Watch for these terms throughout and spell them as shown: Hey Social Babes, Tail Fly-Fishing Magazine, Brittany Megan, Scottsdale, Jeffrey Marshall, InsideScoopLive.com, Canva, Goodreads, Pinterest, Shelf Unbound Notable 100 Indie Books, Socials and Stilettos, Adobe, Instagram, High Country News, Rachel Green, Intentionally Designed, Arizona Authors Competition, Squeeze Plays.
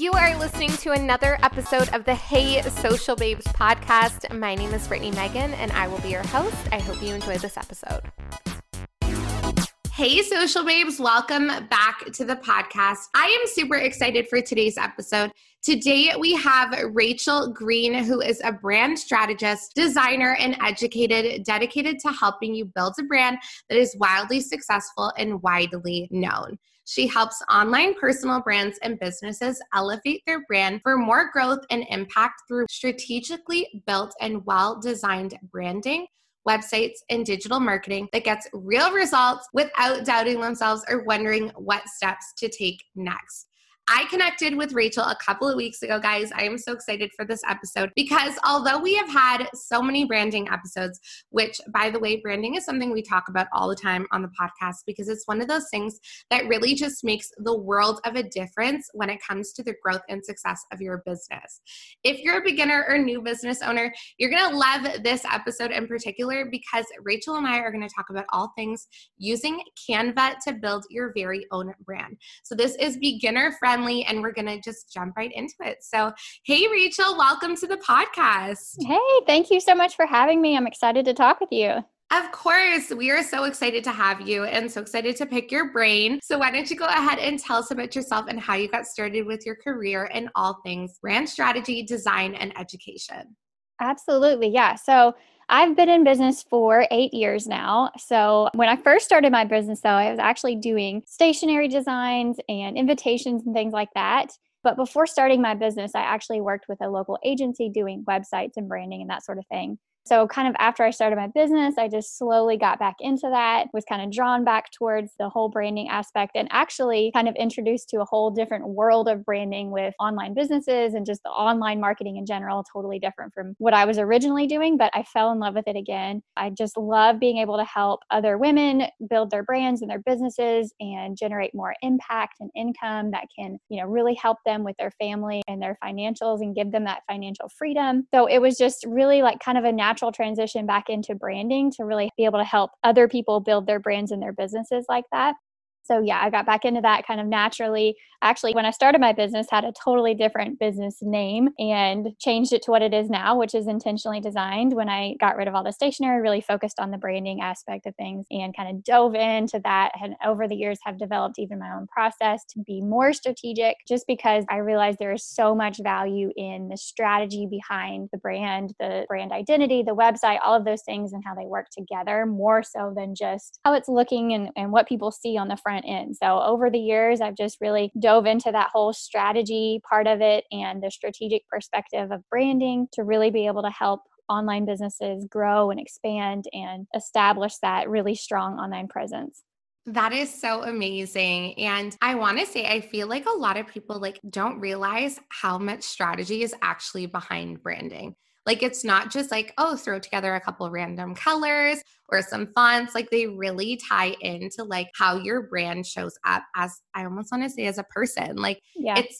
You are listening to another episode of the Hey Social Babes podcast. My name is Brittany Megan, and I will be your host. I hope you enjoy this episode. Hey, Social Babes, welcome back to the podcast. I am super excited for today's episode. Today, we have Rachel Green, who is a brand strategist, designer, and educator dedicated to helping you build a brand that is wildly successful and widely known. She helps online personal brands and businesses elevate their brand for more growth and impact through strategically built and well-designed branding, websites, and digital marketing that gets real results without doubting themselves or wondering what steps to take next. I connected with Rachel a couple of weeks ago, guys. I am so excited for this episode because although we have had so many branding episodes, which, by the way, branding is something we talk about all the time on the podcast because it's one of those things that really just makes the world of a difference when it comes to the growth and success of your business. If you're a beginner or new business owner, you're going to love this episode in particular because Rachel and I are going to talk about all things using Canva to build your very own brand. So this is beginner-friendly, and we're going to just jump right into it. So, hey, Rachel, welcome to the podcast. Hey, thank you so much for having me. I'm excited to talk with you. Of course, we are so excited to have you and so excited to pick your brain. So why don't you go ahead and tell us about yourself and how you got started with your career in all things brand strategy, design, and education. Absolutely. Yeah. So I've been in business for 8 years now. So when I first started my business, though, I was actually doing stationery designs and invitations and things like that. But before starting my business, I actually worked with a local agency doing websites and branding and that sort of thing. So kind of after I started my business, I just slowly got back into that, was kind of drawn back towards the whole branding aspect and actually kind of introduced to a whole different world of branding with online businesses and just the online marketing in general, totally different from what I was originally doing, but I fell in love with it again. I just love being able to help other women build their brands and their businesses and generate more impact and income that can, really help them with their family and their financials and give them that financial freedom. So it was just really like kind of a natural transition back into branding to really be able to help other people build their brands and their businesses like that. So yeah, I got back into that kind of naturally. Actually, when I started my business, had a totally different business name and changed it to what it is now, which is Intentionally Designed. When I got rid of all the stationery, really focused on the branding aspect of things and kind of dove into that. And over the years have developed even my own process to be more strategic just because I realized there is so much value in the strategy behind the brand identity, the website, all of those things and how they work together more so than just how it's looking and what people see on the front end. So over the years, I've just really dove into that whole strategy part of it and the strategic perspective of branding to really be able to help online businesses grow and expand and establish that really strong online presence. That is so amazing. And I want to say, I feel like a lot of people don't realize how much strategy is actually behind branding. It's not just throw together a couple random colors or some fonts. They really tie into how your brand shows up as, I almost want to say, as a person. It's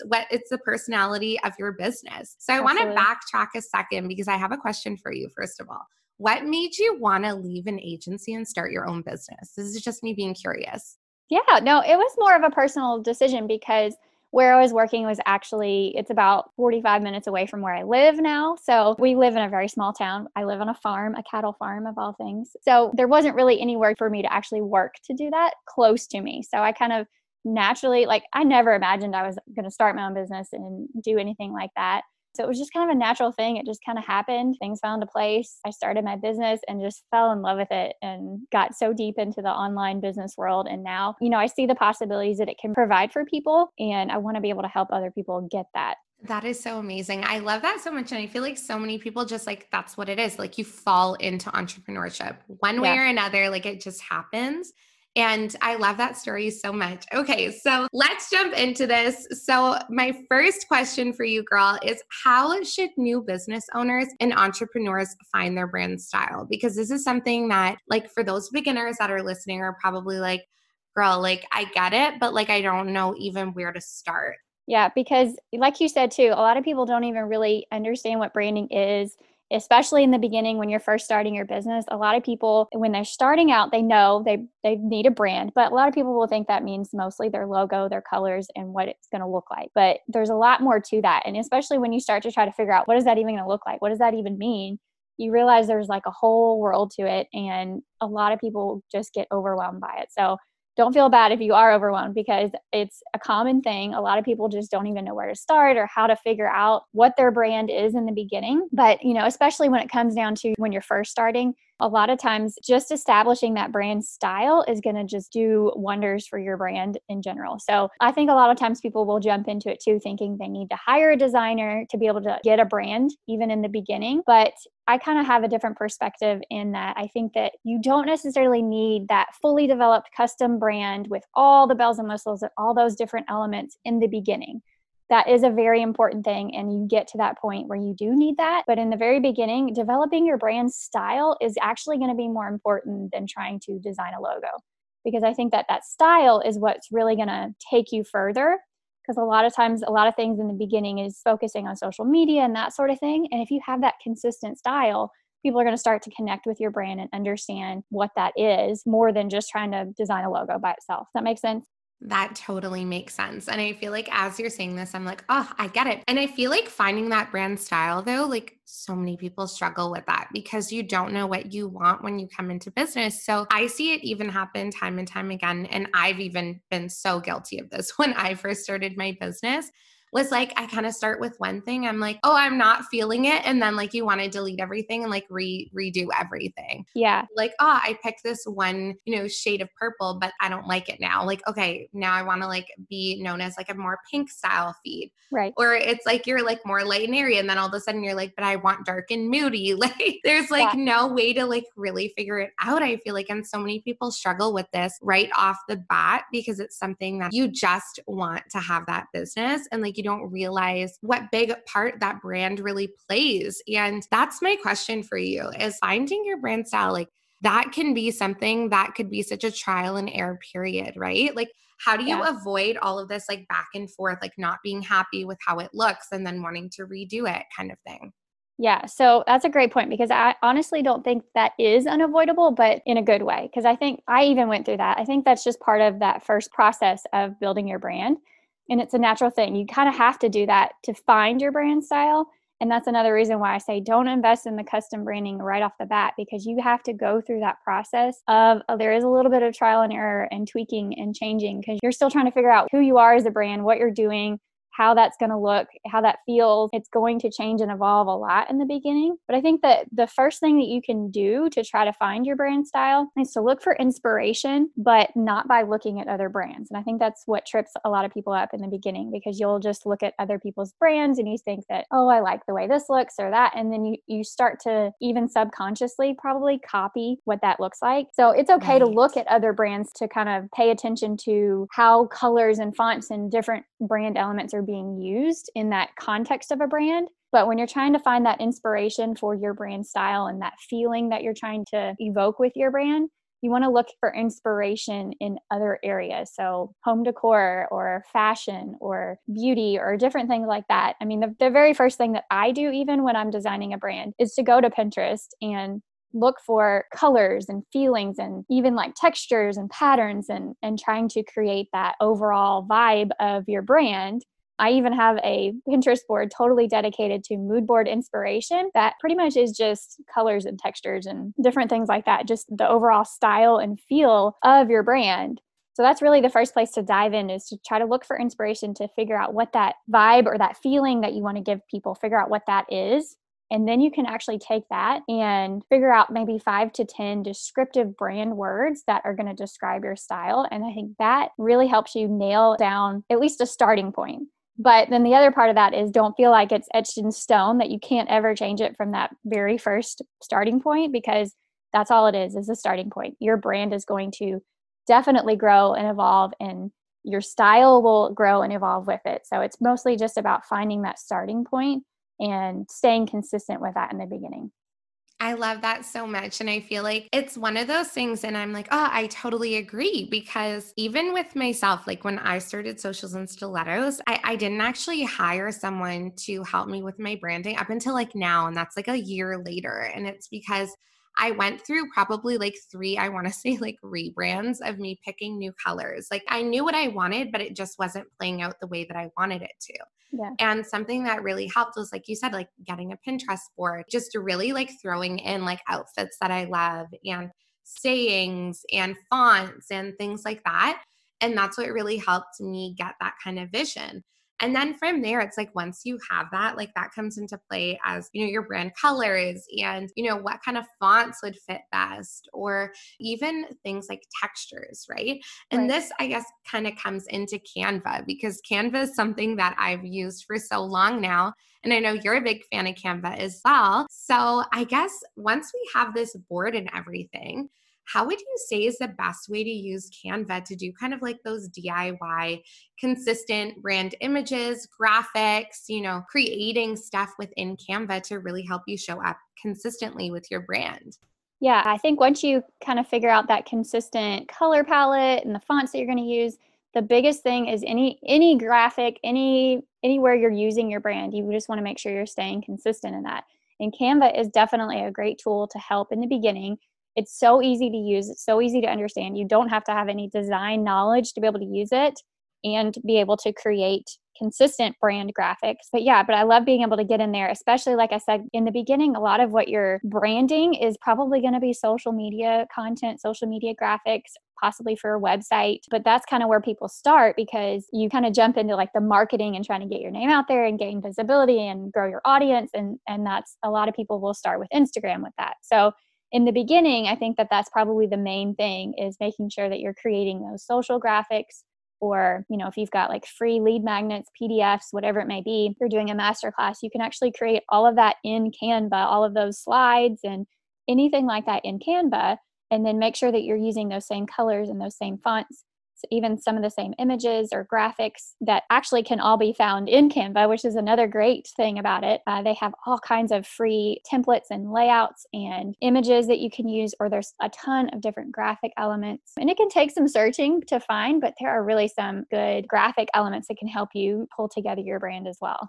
the personality of your business. So I want to backtrack a second because I have a question for you, first of all. What made you want to leave an agency and start your own business? This is just me being curious. Yeah, no, it was more of a personal decision because where I was working was actually, it's about 45 minutes away from where I live now. So we live in a very small town. I live on a farm, a cattle farm of all things. So there wasn't really anywhere for me to actually work to do that close to me. So I kind of naturally, I never imagined I was going to start my own business and do anything like that. So it was just kind of a natural thing. It just kind of happened. Things found a place. I started my business and just fell in love with it and got so deep into the online business world. And now, I see the possibilities that it can provide for people. And I want to be able to help other people get that. That is so amazing. I love that so much. And I feel like so many people just that's what it is. You fall into entrepreneurship one way or another, it just happens. And I love that story so much. Okay, so let's jump into this. So my first question for you, girl, is how should new business owners and entrepreneurs find their brand style? Because this is something that for those beginners that are listening are probably girl, I get it, but I don't know even where to start. Yeah, because like you said too, a lot of people don't even really understand what branding is especially in the beginning when you're first starting your business. A lot of people, when they're starting out, they know they need a brand, but a lot of people will think that means mostly their logo, their colors, and what it's going to look like. But there's a lot more to that. And especially when you start to try to figure out, what is that even going to look like? What does that even mean? You realize there's like a whole world to it, and a lot of people just get overwhelmed by it. So don't feel bad if you are overwhelmed, because it's a common thing. A lot of people just don't even know where to start or how to figure out what their brand is in the beginning. But, you know, especially when it comes down to when you're first starting, a lot of times just establishing that brand style is going to just do wonders for your brand in general. So I think a lot of times people will jump into it too, thinking they need to hire a designer to be able to get a brand even in the beginning. But I kind of have a different perspective in that I think that you don't necessarily need that fully developed custom brand with all the bells and whistles and all those different elements in the beginning. That is a very important thing, and you get to that point where you do need that. But in the very beginning, developing your brand style is actually going to be more important than trying to design a logo, because I think that that style is what's really going to take you further. Because a lot of times, a lot of things in the beginning is focusing on social media and that sort of thing. And if you have that consistent style, people are going to start to connect with your brand and understand what that is more than just trying to design a logo by itself. Does that make sense? That totally makes sense. And I feel like as you're saying this, I'm like, oh, I get it. And I feel like finding that brand style though, like so many people struggle with that because you don't know what you want when you come into business. So I see it even happen time and time again. And I've even been so guilty of this when I first started my business. Was like, I kind of start with one thing. I'm like, oh, I'm not feeling it. And then like, you want to delete everything and like redo everything. Yeah. Like, oh, I picked this one, you know, shade of purple, but I don't like it now. Like, okay, now I want to like be known as like a more pink style feed. Right. Or it's like, you're like more light and airy. And then all of a sudden you're like, but I want dark and moody. Like there's like no way to like really figure it out. I feel like, and so many people struggle with this right off the bat because it's something that you just want to have that business. And like, you don't realize what big part that brand really plays. And that's my question for you is finding your brand style. Like that can be something that could be such a trial and error period, right? Like how do you avoid all of this like back and forth, like not being happy with how it looks and then wanting to redo it kind of thing? Yeah. So that's a great point because I honestly don't think that is unavoidable, but in a good way. Cause I think I even went through that. I think that's just part of that first process of building your brand. And it's a natural thing. You kind of have to do that to find your brand style. And that's another reason why I say don't invest in the custom branding right off the bat, because you have to go through that process of there is a little bit of trial and error and tweaking and changing because you're still trying to figure out who you are as a brand, what you're doing, how that's going to look, how that feels. It's going to change and evolve a lot in the beginning. But I think that the first thing that you can do to try to find your brand style is to look for inspiration, but not by looking at other brands. And I think that's what trips a lot of people up in the beginning, because you'll just look at other people's brands and you think that, oh, I like the way this looks or that. And then you start to even subconsciously probably copy what that looks like. So it's okay to look at other brands to kind of pay attention to how colors and fonts and different brand elements are being used in that context of a brand. But when you're trying to find that inspiration for your brand style and that feeling that you're trying to evoke with your brand, you want to look for inspiration in other areas. So home decor or fashion or beauty or different things like that. I mean, the very first thing that I do even when I'm designing a brand is to go to Pinterest and look for colors and feelings and even like textures and patterns and trying to create that overall vibe of your brand. I even have a Pinterest board totally dedicated to mood board inspiration that pretty much is just colors and textures and different things like that, just the overall style and feel of your brand. So that's really the first place to dive in is to try to look for inspiration to figure out what that vibe or that feeling that you want to give people, figure out what that is. And then you can actually take that and figure out maybe 5 to 10 descriptive brand words that are going to describe your style. And I think that really helps you nail down at least a starting point. But then the other part of that is don't feel like it's etched in stone that you can't ever change it from that very first starting point, because that's all it is a starting point. Your brand is going to definitely grow and evolve, and your style will grow and evolve with it. So it's mostly just about finding that starting point and staying consistent with that in the beginning. I love that so much. And I feel like it's one of those things, and I'm like, oh, I totally agree, because even with myself, like when I started Socials and Stilettos, I didn't actually hire someone to help me with my branding up until like now. And that's like a year later. And it's because I went through probably like three, I want to say like rebrands of me picking new colors. Like I knew what I wanted, but it just wasn't playing out the way that I wanted it to. Yeah. And something that really helped was, like you said, like getting a Pinterest board, just really like throwing in like outfits that I love and sayings and fonts and things like that. And that's what really helped me get that kind of vision. And then from there, it's like, once you have that, like that comes into play as, you know, your brand colors and, you know, what kind of fonts would fit best, or even things like textures, right? And this, I guess, kind of comes into Canva, because Canva is something that I've used for so long now. And I know you're a big fan of Canva as well. So I guess once we have this board and everything, how would you say is the best way to use Canva to do kind of like those DIY consistent brand images, graphics, you know, creating stuff within Canva to really help you show up consistently with your brand? Yeah, I think once you kind of figure out that consistent color palette and the fonts that you're going to use, the biggest thing is any graphic, anywhere you're using your brand, you just want to make sure you're staying consistent in that. And Canva is definitely a great tool to help in the beginning. It's so easy to use. It's so easy to understand. You don't have to have any design knowledge to be able to use it and be able to create consistent brand graphics. But I love being able to get in there, especially like I said, in the beginning, a lot of what you're branding is probably going to be social media content, social media graphics, possibly for a website. But that's kind of where people start, because you kind of jump into like the marketing and trying to get your name out there and gain visibility and grow your audience. And that's, a lot of people will start with Instagram with that. So in the beginning, I think that that's probably the main thing, is making sure that you're creating those social graphics, or, you know, if you've got like free lead magnets, PDFs, whatever it may be, if you're doing a masterclass, you can actually create all of that in Canva, all of those slides and anything like that in Canva, and then make sure that you're using those same colors and those same fonts. So even some of the same images or graphics that actually can all be found in Canva, which is another great thing about it. They have all kinds of free templates and layouts and images that you can use, or there's a ton of different graphic elements. And it can take some searching to find, but there are really some good graphic elements that can help you pull together your brand as well.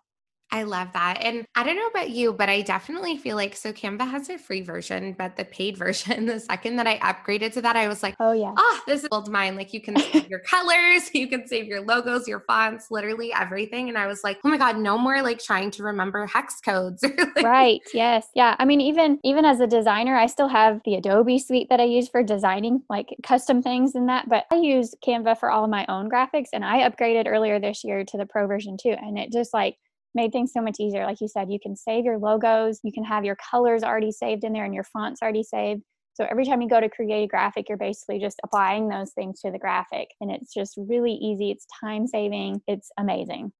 I love that. And I don't know about you, but I definitely feel like, so Canva has a free version, but the paid version, the second that I upgraded to that, I was like, oh, this is gold mine. Like you can save your colors, you can save your logos, your fonts, literally everything. And I was like, oh my God, no more like trying to remember hex codes. Right. Yes. Yeah. I mean, even as a designer, I still have the Adobe suite that I use for designing like custom things and that, but I use Canva for all of my own graphics. And I upgraded earlier this year to the pro version too. And it just like made things so much easier. Like you said, you can save your logos, you can have your colors already saved in there and your fonts already saved. So every time you go to create a graphic, you're basically just applying those things to the graphic. And it's just really easy. It's time saving. It's amazing.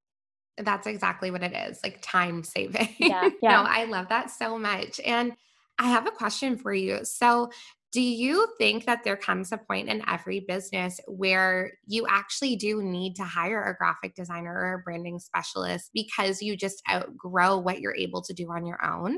That's exactly what it is, like time saving. Yeah. No, I love that so much. And I have a question for you. So do you think that there comes a point in every business where you actually do need to hire a graphic designer or a branding specialist because you just outgrow what you're able to do on your own?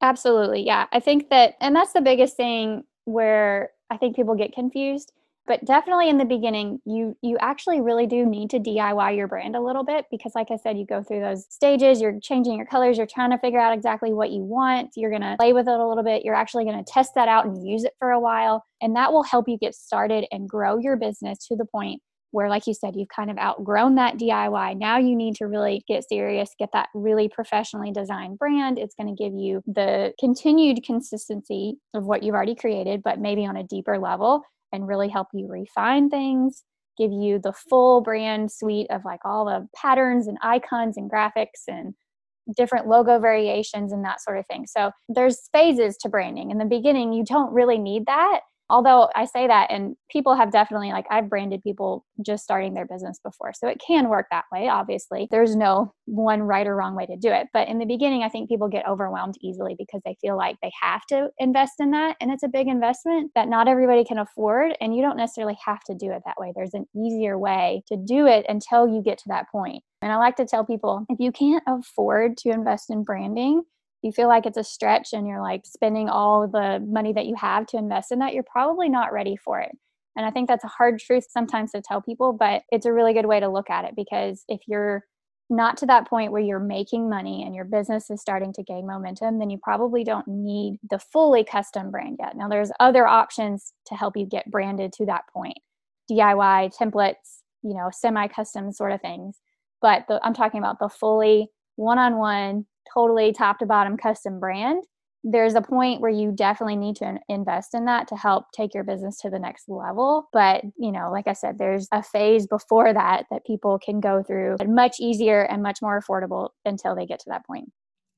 Absolutely. Yeah. I think that, and that's the biggest thing where I think people get confused, but definitely in the beginning, you actually really do need to DIY your brand a little bit, because like I said, you go through those stages, you're changing your colors, you're trying to figure out exactly what you want, you're going to play with it a little bit, you're actually going to test that out and use it for a while. And that will help you get started and grow your business to the point where, like you said, you've kind of outgrown that DIY. Now you need to really get serious, get that really professionally designed brand. It's going to give you the continued consistency of what you've already created, but maybe on a deeper level, and really help you refine things, give you the full brand suite of like all the patterns and icons and graphics and different logo variations and that sort of thing. So there's phases to branding. In the beginning, you don't really need that. Although I say that, and people have definitely, like I've branded people just starting their business before. So it can work that way, obviously. There's no one right or wrong way to do it. But in the beginning, I think people get overwhelmed easily because they feel like they have to invest in that. And it's a big investment that not everybody can afford. And you don't necessarily have to do it that way. There's an easier way to do it until you get to that point. And I like to tell people, if you can't afford to invest in branding, you feel like it's a stretch and you're like spending all the money that you have to invest in that, you're probably not ready for it. And I think that's a hard truth sometimes to tell people, but it's a really good way to look at it, because if you're not to that point where you're making money and your business is starting to gain momentum, then you probably don't need the fully custom brand yet. Now, there's other options to help you get branded to that point. DIY, templates, you know, semi-custom sort of things. But I'm talking about the fully one-on-one, totally top to bottom custom brand. There's a point where you definitely need to invest in that to help take your business to the next level. But, you know, like I said, there's a phase before that that people can go through much easier and much more affordable until they get to that point.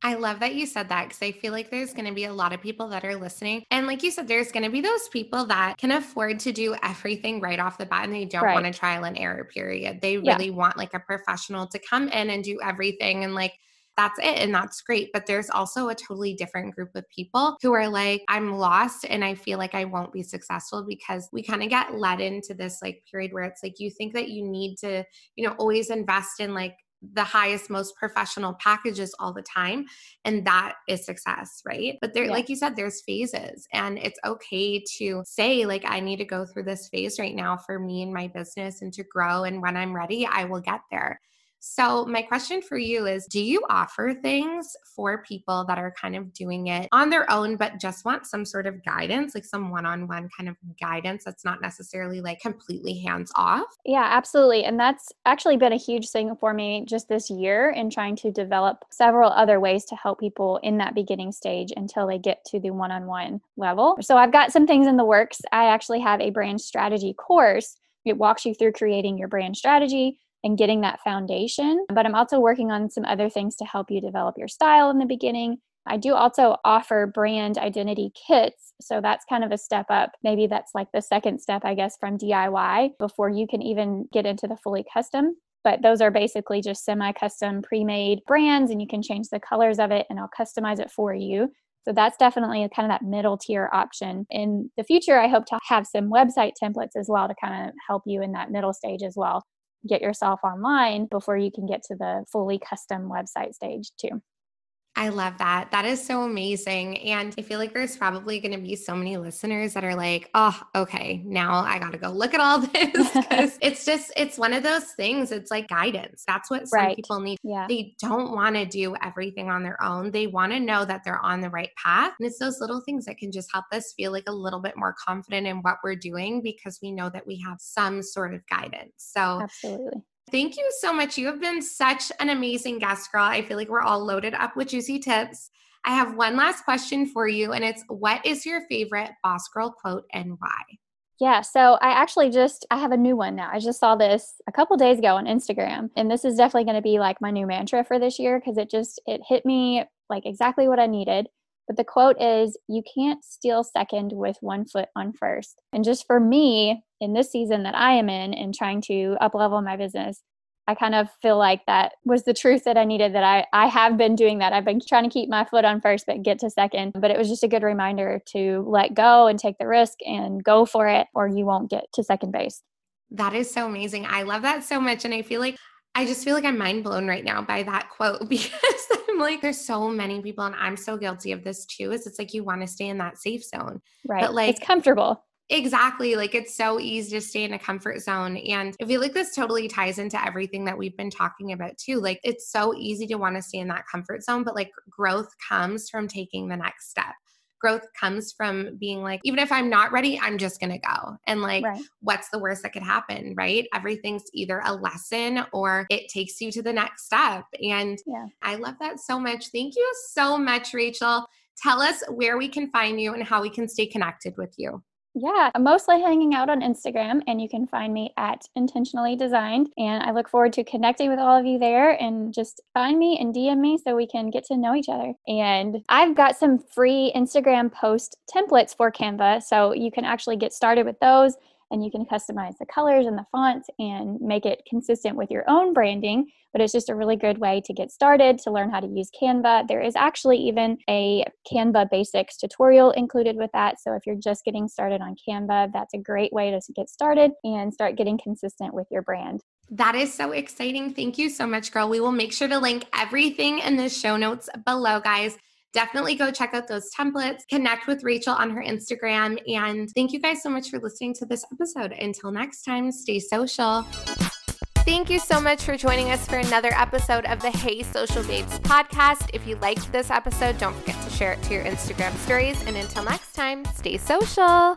I love that you said that, because I feel like there's going to be a lot of people that are listening. And like you said, there's going to be those people that can afford to do everything right off the bat, and they don't want a trial and error period. They really want like a professional to come in and do everything, and like, that's it. And that's great. But there's also a totally different group of people who are like, I'm lost and I feel like I won't be successful, because we kind of get led into this like period where it's like, you think that you need to, you know, always invest in like the highest, most professional packages all the time. And that is success, right? But there, like you said, there's phases, and it's okay to say like, I need to go through this phase right now for me and my business and to grow. And when I'm ready, I will get there. So my question for you is, do you offer things for people that are kind of doing it on their own, but just want some sort of guidance, like some one-on-one kind of guidance that's not necessarily like completely hands-off? Yeah, absolutely. And that's actually been a huge thing for me just this year in trying to develop several other ways to help people in that beginning stage until they get to the one-on-one level. So I've got some things in the works. I actually have a brand strategy course. It walks you through creating your brand strategy and getting that foundation. But I'm also working on some other things to help you develop your style in the beginning. I do also offer brand identity kits. So that's kind of a step up. Maybe that's like the second step, I guess, from DIY before you can even get into the fully custom. But those are basically just semi-custom pre-made brands, and you can change the colors of it and I'll customize it for you. So that's definitely a kind of that middle tier option. In the future, I hope to have some website templates as well to kind of help you in that middle stage as well. Get yourself online before you can get to the fully custom website stage too. I love that. That is so amazing. And I feel like there's probably going to be so many listeners that are like, oh, okay, now I got to go look at all this. It's just, it's one of those things. It's like guidance. That's what some people need. Yeah. They don't want to do everything on their own. They want to know that they're on the right path. And it's those little things that can just help us feel like a little bit more confident in what we're doing, because we know that we have some sort of guidance. So absolutely. Thank you so much. You have been such an amazing guest, girl. I feel like we're all loaded up with juicy tips. I have one last question for you, and it's, what is your favorite Boss Girl quote and why? Yeah. So I have a new one now. I just saw this a couple days ago on Instagram, and this is definitely going to be like my new mantra for this year, because it hit me like exactly what I needed. But the quote is, you can't steal second with one foot on first. And just for me, in this season that I am in and trying to up-level my business, I kind of feel like that was the truth that I needed, that I have been doing that. I've been trying to keep my foot on first, but get to second. But it was just a good reminder to let go and take the risk and go for it, or you won't get to second base. That is so amazing. I love that so much. And I just feel like I'm mind blown right now by that quote, because I'm like, there's so many people, and I'm so guilty of this too, is it's like, you want to stay in that safe zone. Right. But like, it's comfortable. Exactly. Like, it's so easy to stay in a comfort zone. And I feel like this totally ties into everything that we've been talking about too. Like, it's so easy to want to stay in that comfort zone, but like, growth comes from taking the next step. Growth comes from being like, even if I'm not ready, I'm just going to go. And like, what's the worst that could happen, right? Everything's either a lesson or it takes you to the next step. And I love that so much. Thank you so much, Rachel. Tell us where we can find you and how we can stay connected with you. Yeah, I'm mostly hanging out on Instagram, and you can find me at Intentionally Designed. And I look forward to connecting with all of you there, and just find me and DM me so we can get to know each other. And I've got some free Instagram post templates for Canva, so you can actually get started with those, and you can customize the colors and the fonts and make it consistent with your own branding. But it's just a really good way to get started, to learn how to use Canva. There is actually even a Canva basics tutorial included with that. So if you're just getting started on Canva, that's a great way to get started and start getting consistent with your brand. That is so exciting. Thank you so much, girl. We will make sure to link everything in the show notes below, guys. definitely go check out those templates, connect with Rachel on her Instagram, and thank you guys so much for listening to this episode. Until next time, stay social. Thank you so much for joining us for another episode of the Hey Social Babes podcast. If you liked this episode, don't forget to share it to your Instagram stories. And until next time, stay social.